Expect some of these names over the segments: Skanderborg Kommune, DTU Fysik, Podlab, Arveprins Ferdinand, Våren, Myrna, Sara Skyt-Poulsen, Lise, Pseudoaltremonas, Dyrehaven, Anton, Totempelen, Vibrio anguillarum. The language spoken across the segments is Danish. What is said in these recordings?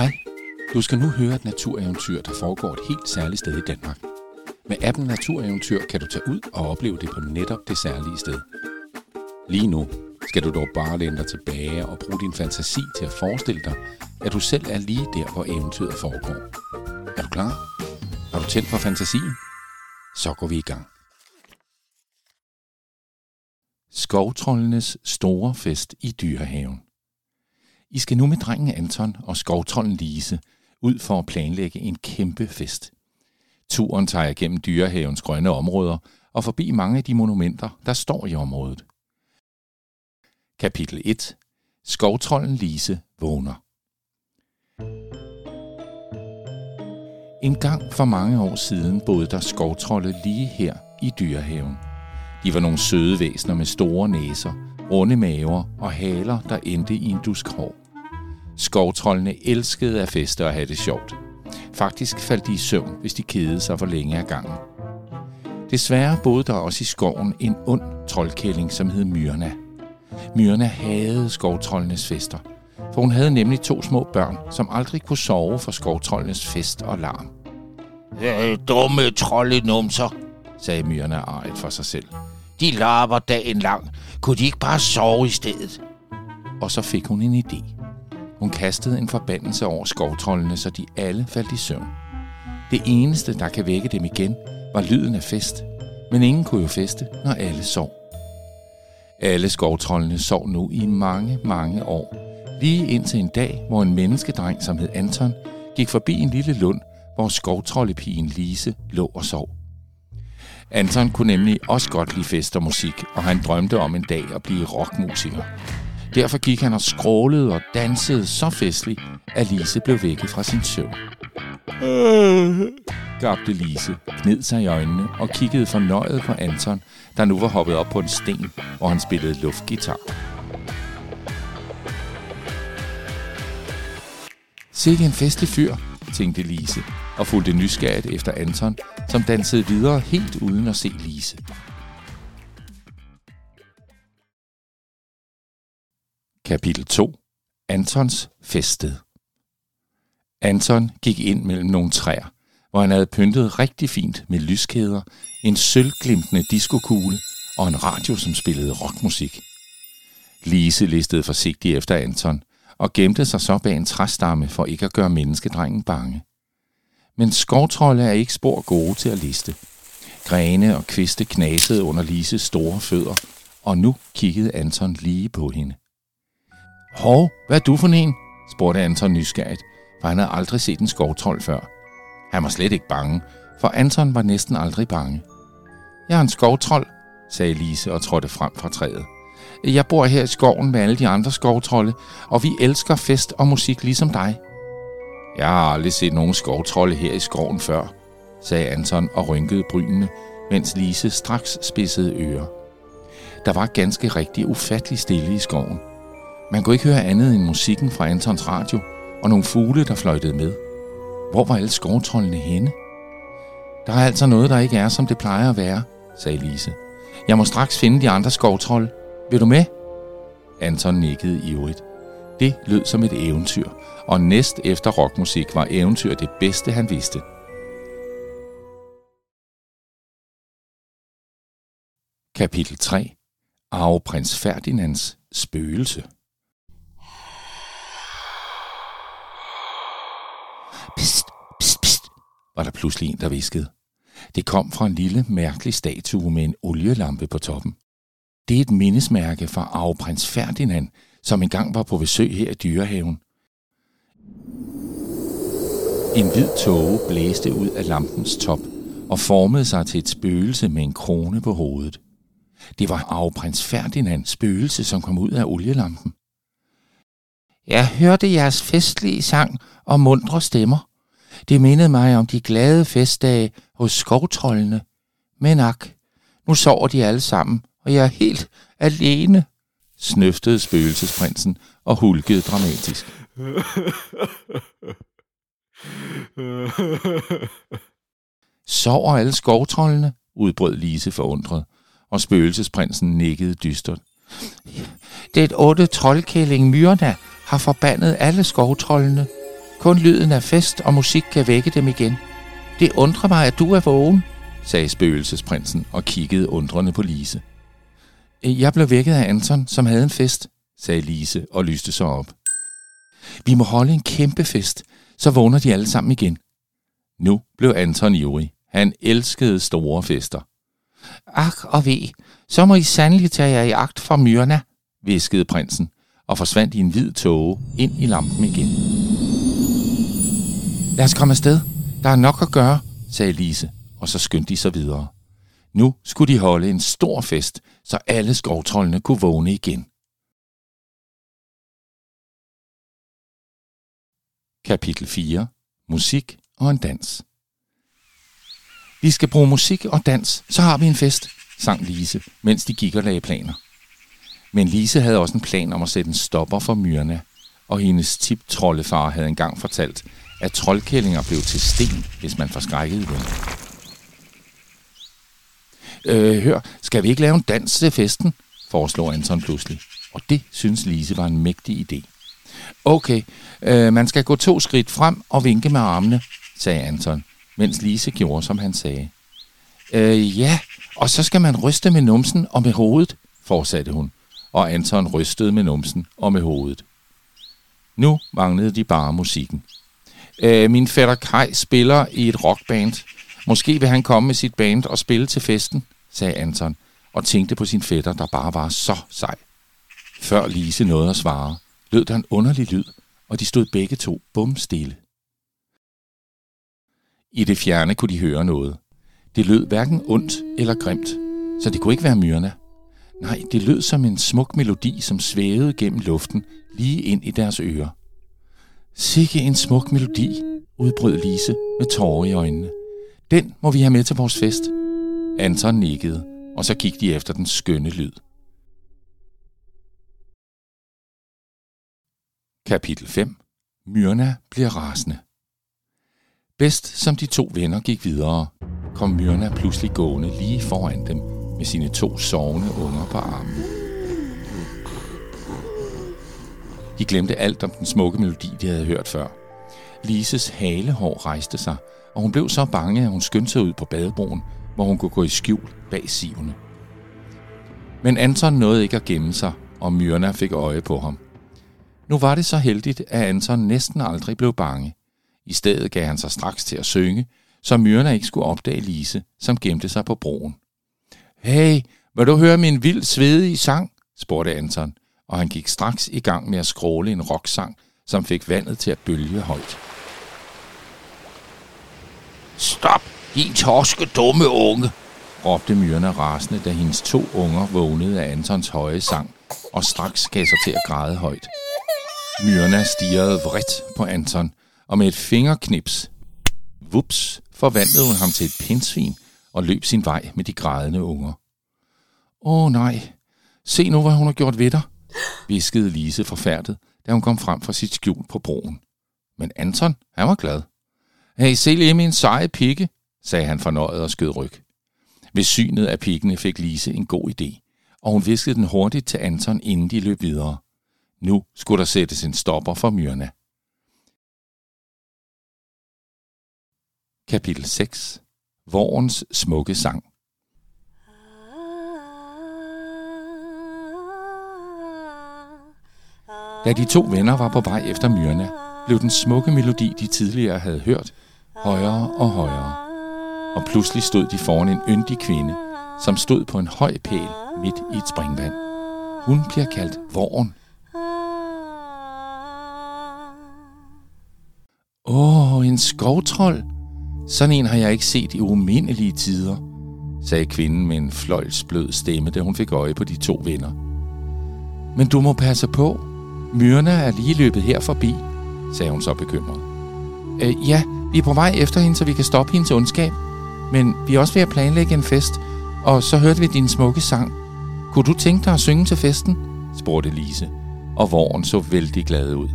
Hej, du skal nu høre et natureventyr, der foregår et helt særligt sted i Danmark. Med appen Natureventyr kan du tage ud og opleve det på netop det særlige sted. Lige nu skal du dog bare læne dig tilbage og bruge din fantasi til at forestille dig, at du selv er lige der, hvor eventyret foregår. Er du klar? Har du tændt for fantasien? Så går vi i gang. Skovtroldenes store fest i Dyrehaven. I skal nu med drengen Anton og skovtrolden Lise ud for at planlægge en kæmpe fest. Turen tager jeg gennem Dyrehavens grønne områder og forbi mange af de monumenter, der står i området. Kapitel 1. Skovtrolden Lise vågner. En gang for mange år siden boede der skovtrolde lige her i Dyrehaven. De var nogle søde væsener med store næser, runde maver og haler, der endte i en dusk hår. Skovtroldene elskede at feste og have det sjovt. Faktisk faldt de i søvn, hvis de kedede sig for længe af gangen. Desværre boede der også i skoven en ond troldkælling, som hed Myrna. Myrna hadede skovtroldenes fester, for hun havde nemlig 2 små børn, som aldrig kunne sove for skovtroldenes fest og larm. Dumme troldenumser, sagde Myrna arrigt for sig selv. De larmer dagen lang. Kunne de ikke bare sove i stedet? Og så fik hun en idé. Hun kastede en forbandelse over skovtroldene, så de alle faldt i søvn. Det eneste, der kan vække dem igen, var lyden af fest. Men ingen kunne jo feste, når alle sov. Alle skovtroldene sov nu i mange, mange år. Lige indtil en dag, hvor en menneskedreng, som hed Anton, gik forbi en lille lund, hvor skovtroldepigen Lise lå og sov. Anton kunne nemlig også godt lide fest og musik, og han drømte om en dag at blive rockmusiker. Derfor gik han og skrålede og dansede så festligt, at Lise blev vækket fra sin søvn. Gabte Lise, gned sig i øjnene og kiggede fornøjet på Anton, der nu var hoppet op på en sten, hvor han spillede luftgitar. Sikke en festlig fyr, tænkte Lise, og fulgte nysgerrigt efter Anton, som dansede videre helt uden at se Lise. Kapitel 2. Antons feststed. Anton gik ind mellem nogle træer, hvor han havde pyntet rigtig fint med lyskæder, en sølvglimtende diskokugle og en radio, som spillede rockmusik. Lise listede forsigtigt efter Anton og gemte sig så bag en træstamme for ikke at gøre menneskedrengen bange. Men skovtrolde er ikke spor gode til at liste. Grene og kviste knasede under Lises store fødder, og nu kiggede Anton lige på hende. Hov, hvad er du for en? Spurgte Anton nysgerrigt, for han havde aldrig set en skovtrold før. Han var slet ikke bange, for Anton var næsten aldrig bange. Jeg er en skovtrold, sagde Lise og trådte frem fra træet. Jeg bor her i skoven med alle de andre skovtrolde, og vi elsker fest og musik ligesom dig. Jeg har aldrig set nogen skovtrolde her i skoven før, sagde Anton og rynkede brynene, mens Lise straks spidsede ører. Der var ganske rigtig ufattelig stille i skoven. Man kunne ikke høre andet end musikken fra Antons radio og nogle fugle, der fløjtede med. Hvor var alle skovtroldene henne? Der er altså noget, der ikke er, som det plejer at være, sagde Lise. Jeg må straks finde de andre skovtrolde. Vil du med? Anton nikkede ivrigt. Det lød som et eventyr, og næst efter rockmusik var eventyr det bedste, han vidste. Kapitel 3. Arveprins Ferdinands spøgelse. Pst, pst, pst, var der pludselig en, der hviskede. Det kom fra en lille, mærkelig statue med en olielampe på toppen. Det er et mindesmærke fra Arveprins Ferdinand, som engang var på besøg her i Dyrehaven. En hvid tåge blæste ud af lampens top og formede sig til et spøgelse med en krone på hovedet. Det var Arveprins Ferdinands spøgelse, som kom ud af olielampen. Jeg hørte jeres festlige sang og muntre stemmer. Det mindede mig om de glade festdage hos skovtroldene. Men ak, nu sover de alle sammen, og jeg er helt alene, snøftede spøgelsesprinsen og hulkede dramatisk. Sover alle skovtroldene? Udbrød Lise forundret, og spøgelsesprinsen nikkede dystert. Det er et 8 troldkælling Myrna har forbandet alle skovtroldene. Kun lyden af fest og musik kan vække dem igen. Det undrer mig, at du er vågen, sagde spøgelsesprinsen og kiggede undrende på Lise. Jeg blev vækket af Anton, som havde en fest, sagde Lise og lyste sig op. Vi må holde en kæmpe fest, så vågner de alle sammen igen. Nu blev Anton ivrig. Han elskede store fester. Ak og ve, så må I sandelig tage jer i agt for Myrna, viskede prinsen og forsvandt i en hvid tåge ind i lampen igen. Lad os komme afsted. Der er nok at gøre, sagde Lise, og så skyndte de sig videre. Nu skulle de holde en stor fest, så alle skovtroldene kunne vågne igen. Kapitel 4. Musik og en dans. Vi skal bruge musik og dans, så har vi en fest, sang Lise, mens de gik og lagde planer. Men Lise havde også en plan om at sætte en stopper for Myrna, og hendes tiptroldefar havde engang fortalt, at troldkællinger blev til sten, hvis man forskrækkede dem. Hør, skal vi ikke lave en dans til festen, foreslår Anton pludselig, og det synes Lise var en mægtig idé. Okay, man skal gå 2 skridt frem og vinke med armene, sagde Anton, mens Lise gjorde, som han sagde. Ja, og så skal man ryste med numsen og med hovedet, fortsatte hun, og Anton rystede med numsen og med hovedet. Nu manglede de bare musikken. Min fætter Kai spiller i et rockband. Måske vil han komme med sit band og spille til festen, sagde Anton, og tænkte på sin fætter, der bare var så sej. Før Lise nåede at svare, lød der en underlig lyd, og de stod begge to bomstille. I det fjerne kunne de høre noget. Det lød hverken ondt eller grimt, så det kunne ikke være Myrna. Nej, det lød som en smuk melodi, som svævede gennem luften lige ind i deres ører. Sikke en smuk melodi, udbrød Lise med tårer i øjnene. Den må vi have med til vores fest. Anton nikkede, og så gik de efter den skønne lyd. Kapitel 5. Myrna bliver rasende. Bedst som de 2 venner gik videre, kom Myrna pludselig gående lige foran dem med sine 2 sovende unger på armen. De glemte alt om den smukke melodi, de havde hørt før. Lises halehår rejste sig, og hun blev så bange, at hun skyndte sig ud på badebroen, hvor hun kunne gå i skjul bag sivene. Men Anton nåede ikke at gemme sig, og Myrna fik øje på ham. Nu var det så heldigt, at Anton næsten aldrig blev bange. I stedet gav han sig straks til at synge, så Myrna ikke skulle opdage Lise, som gemte sig på broen. Hey, vil du høre min vild svedige sang? Spurgte Anton, og han gik straks i gang med at skråle en rocksang, som fik vandet til at bølge højt. Stop, din torske dumme unge, råbte Myrna rasende, da hendes 2 unger vågnede af Antons høje sang, og straks gav sig til at græde højt. Myrna stirrede vredt på Anton, og med et fingerknips, vups, forvandlede hun ham til et pindsvin og løb sin vej med de grædende unger. Åh nej, se nu, hvad hun har gjort ved dig, viskede Lise forfærdet, da hun kom frem fra sit skjul på broen. Men Anton, han var glad. Hey, se lige min seje pigge, sagde han fornøjet og skød ryg. Ved synet af piggene fik Lise en god idé, og hun viskede den hurtigt til Anton, inden de løb videre. Nu skulle der sættes en stopper for Myrna. Kapitel 6. Vårens smukke sang. Da de 2 venner var på vej efter Myrna, blev den smukke melodi, de tidligere havde hørt, højere og højere. Og pludselig stod de foran en yndig kvinde, som stod på en høj pæl midt i et springvand. Hun bliver kaldt Våren. Åh, en skovtrold! Sådan en har jeg ikke set i umindelige tider, sagde kvinden med en fløjlsblød stemme, da hun fik øje på de 2 venner. Men du må passe på. Myrna er lige løbet her forbi, sagde hun så bekymret. Ja, vi er på vej efter hende, så vi kan stoppe hendes ondskab. Men vi er også ved at planlægge en fest, og så hørte vi din smukke sang. Kunne du tænke dig at synge til festen? spurgte Lise, og Våren så vældig glad ud.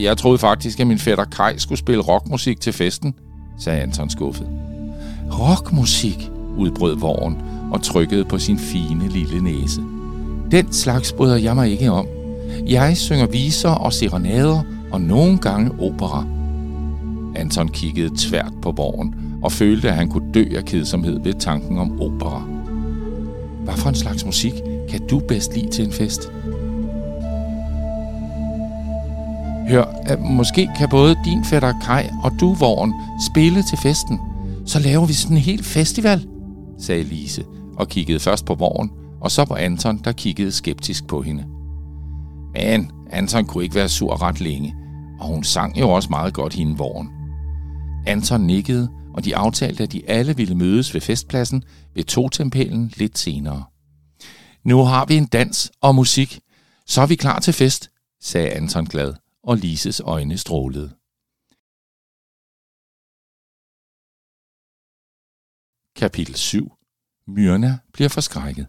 Jeg troede faktisk, at min fætter Kai skulle spille rockmusik til festen, sagde Anton skuffet. Rockmusik, udbrød Våren og trykkede på sin fine lille næse. Den slags bryder jeg mig ikke om. Jeg synger viser og serenader og nogle gange opera. Anton kiggede tvært på Våren og følte, at han kunne dø af kedsomhed ved tanken om opera. Hvad for en slags musik kan du bedst lide til en fest? Hør, måske kan både din fætter Kai og du, Våren, spille til festen. Så laver vi sådan en hel festival, sagde Lise og kiggede først på Våren og så på Anton, der kiggede skeptisk på hende. Men Anton kunne ikke være sur ret længe, og hun sang jo også meget godt hende Våren. Anton nikkede, og de aftalte, at de alle ville mødes ved festpladsen ved Totempelen lidt senere. Nu har vi en dans og musik, så er vi klar til fest, sagde Anton glad, og Lises øjne strålede. Kapitel 7. Myrna bliver forskrækket.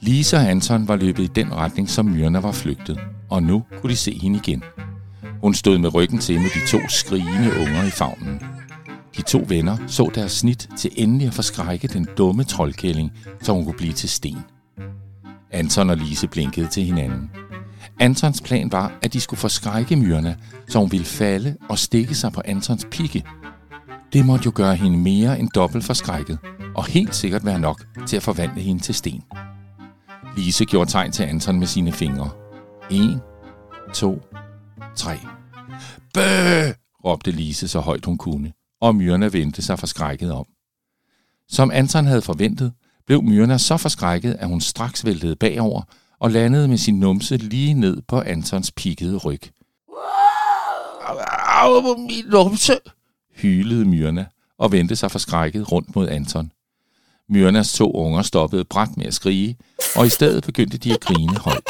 Lise og Anton var løbet i den retning, som Myrna var flygtet, og nu kunne de se hende igen. Hun stod med ryggen til med de to skrigende unger i favnen. De to venner så deres snit til endelig at forskrække den dumme troldkælling, så hun kunne blive til sten. Anton og Lise blinkede til hinanden. Antons plan var, at de skulle forskrække Myrna, så hun ville falde og stikke sig på Antons pigge. Det måtte jo gøre hende mere end dobbelt forskrækket, og helt sikkert være nok til at forvandle hende til sten. Lise gjorde tegn til Anton med sine fingre. 1, 2, 3. Bøh! Råbte Lise så højt hun kunne, og Myrna vendte sig forskrækket om. Som Anton havde forventet, blev Myrna så forskrækket, at hun straks væltede bagover og landede med sin numse lige ned på Antons pikkede ryg. Au, min numse! Hylede Myrna og vendte sig forskrækket rundt mod Anton. Myrnas to unger stoppede brat med at skrige, og i stedet begyndte de at grine højt.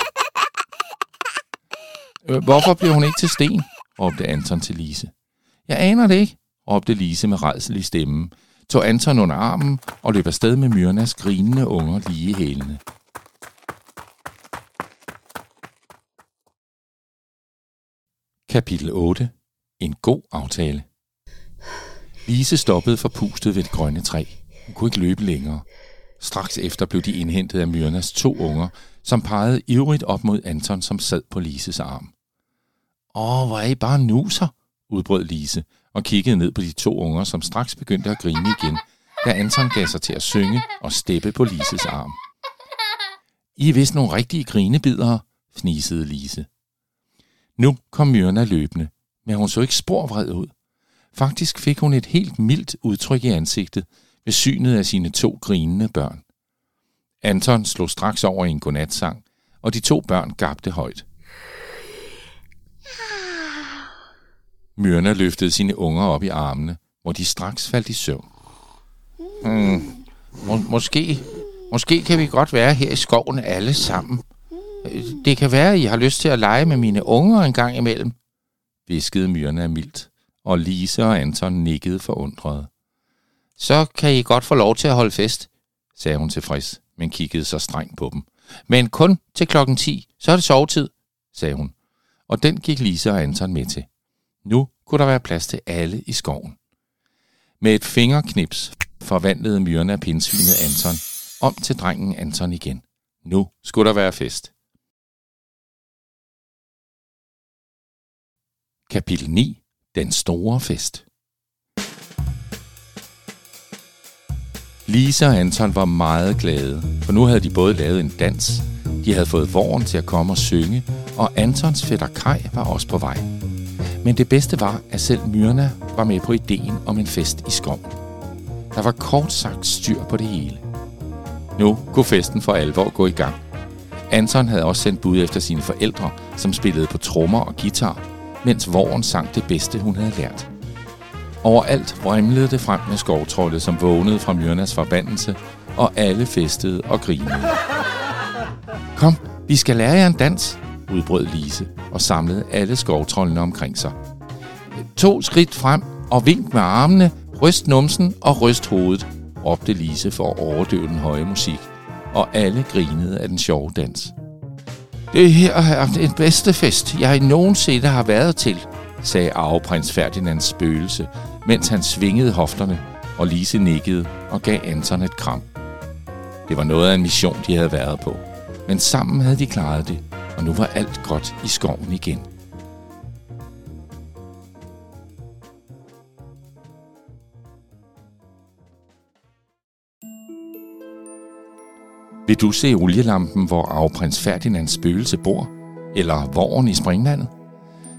Hvorfor bliver hun ikke til sten? Råbte Anton til Lise. Jeg aner det ikke, råbte Lise med rædsel i stemmen, tog Anton under armen og løb afsted med Myrnas grinende unger lige i hælene. Kapitel 8. En god aftale. Lise stoppede forpustet ved det grønne træ. Hun kunne ikke løbe længere. Straks efter blev de indhentet af Myrnas to unger, som pegede ivrigt op mod Anton, som sad på Lises arm. Åh, hvor er I bare nuser, udbrød Lise og kiggede ned på de to unger, som straks begyndte at grine igen, da Anton gav sig til at synge og steppe på Lises arm. I er vist nogle rigtige grinebidere, fnisede Lise. Nu kom Myrna løbende, men hun så ikke spor vred ud. Faktisk fik hun et helt mildt udtryk i ansigtet ved synet af sine to grinende børn. Anton slog straks over i en godnatsang, og de to børn gabte højt. Myrna løftede sine unger op i armene, hvor de straks faldt i søvn. Måske kan vi godt være her i skoven alle sammen. Det kan være, at I har lyst til at lege med mine unger en gang imellem, hviskede Myrna mildt, og Lise og Anton nikkede forundret. Så kan I godt få lov til at holde fest, sagde hun tilfreds, men kiggede så strengt på dem. Men kun til 10:00, så er det sovetid, sagde hun. Og den gik Lise og Anton med til. Nu kunne der være plads til alle i skoven. Med et fingerknips forvandlede Myrna pindsvinet Anton om til drengen Anton igen. Nu skulle der være fest. Kapitel 9. Den store fest. Lise og Anton var meget glade, for nu havde de både lavet en dans, de havde fået Våren til at komme og synge, og Antons fætter Kai var også på vej. Men det bedste var, at selv Myrna var med på ideen om en fest i skoven. Der var kort sagt styr på det hele. Nu kunne festen for alvor gå i gang. Anton havde også sendt bud efter sine forældre, som spillede på trommer og guitar, mens Våren sang det bedste, hun havde lært. Overalt vrimlede det frem med skovtroldet, som vågnede fra Myrnas forbandelse, og alle festede og grinede. Kom, vi skal lære jer en dans, udbrød Lise og samlede alle skovtrollene omkring sig. 2 skridt frem og vink med armene, ryst numsen og ryst hovedet, råbte Lise for at overdøve den høje musik, og alle grinede af den sjove dans. Det her er den bedste fest, jeg nogensinde har været til, sagde Arveprins Ferdinands spøgelse, mens han svingede hofterne, og Lise nikkede og gav Anton et kram. Det var noget af en mission, de havde været på, men sammen havde de klaret det, og nu var alt godt i skoven igen. Vil du se olielampen, hvor arveprins Ferdinands spøgelse bor? Eller Våren i springvandet?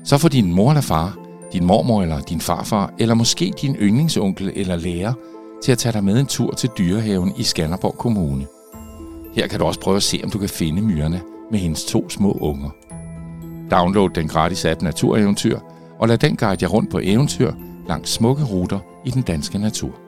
Så får din mor eller far, din mormor eller din farfar, eller måske din yndlingsonkel eller lærer, til at tage dig med en tur til Dyrehaven i Skanderborg Kommune. Her kan du også prøve at se, om du kan finde Myrna med hendes 2 små unger. Download den gratis app Natureventyr, og lad den guide jer rundt på eventyr langs smukke ruter i den danske natur.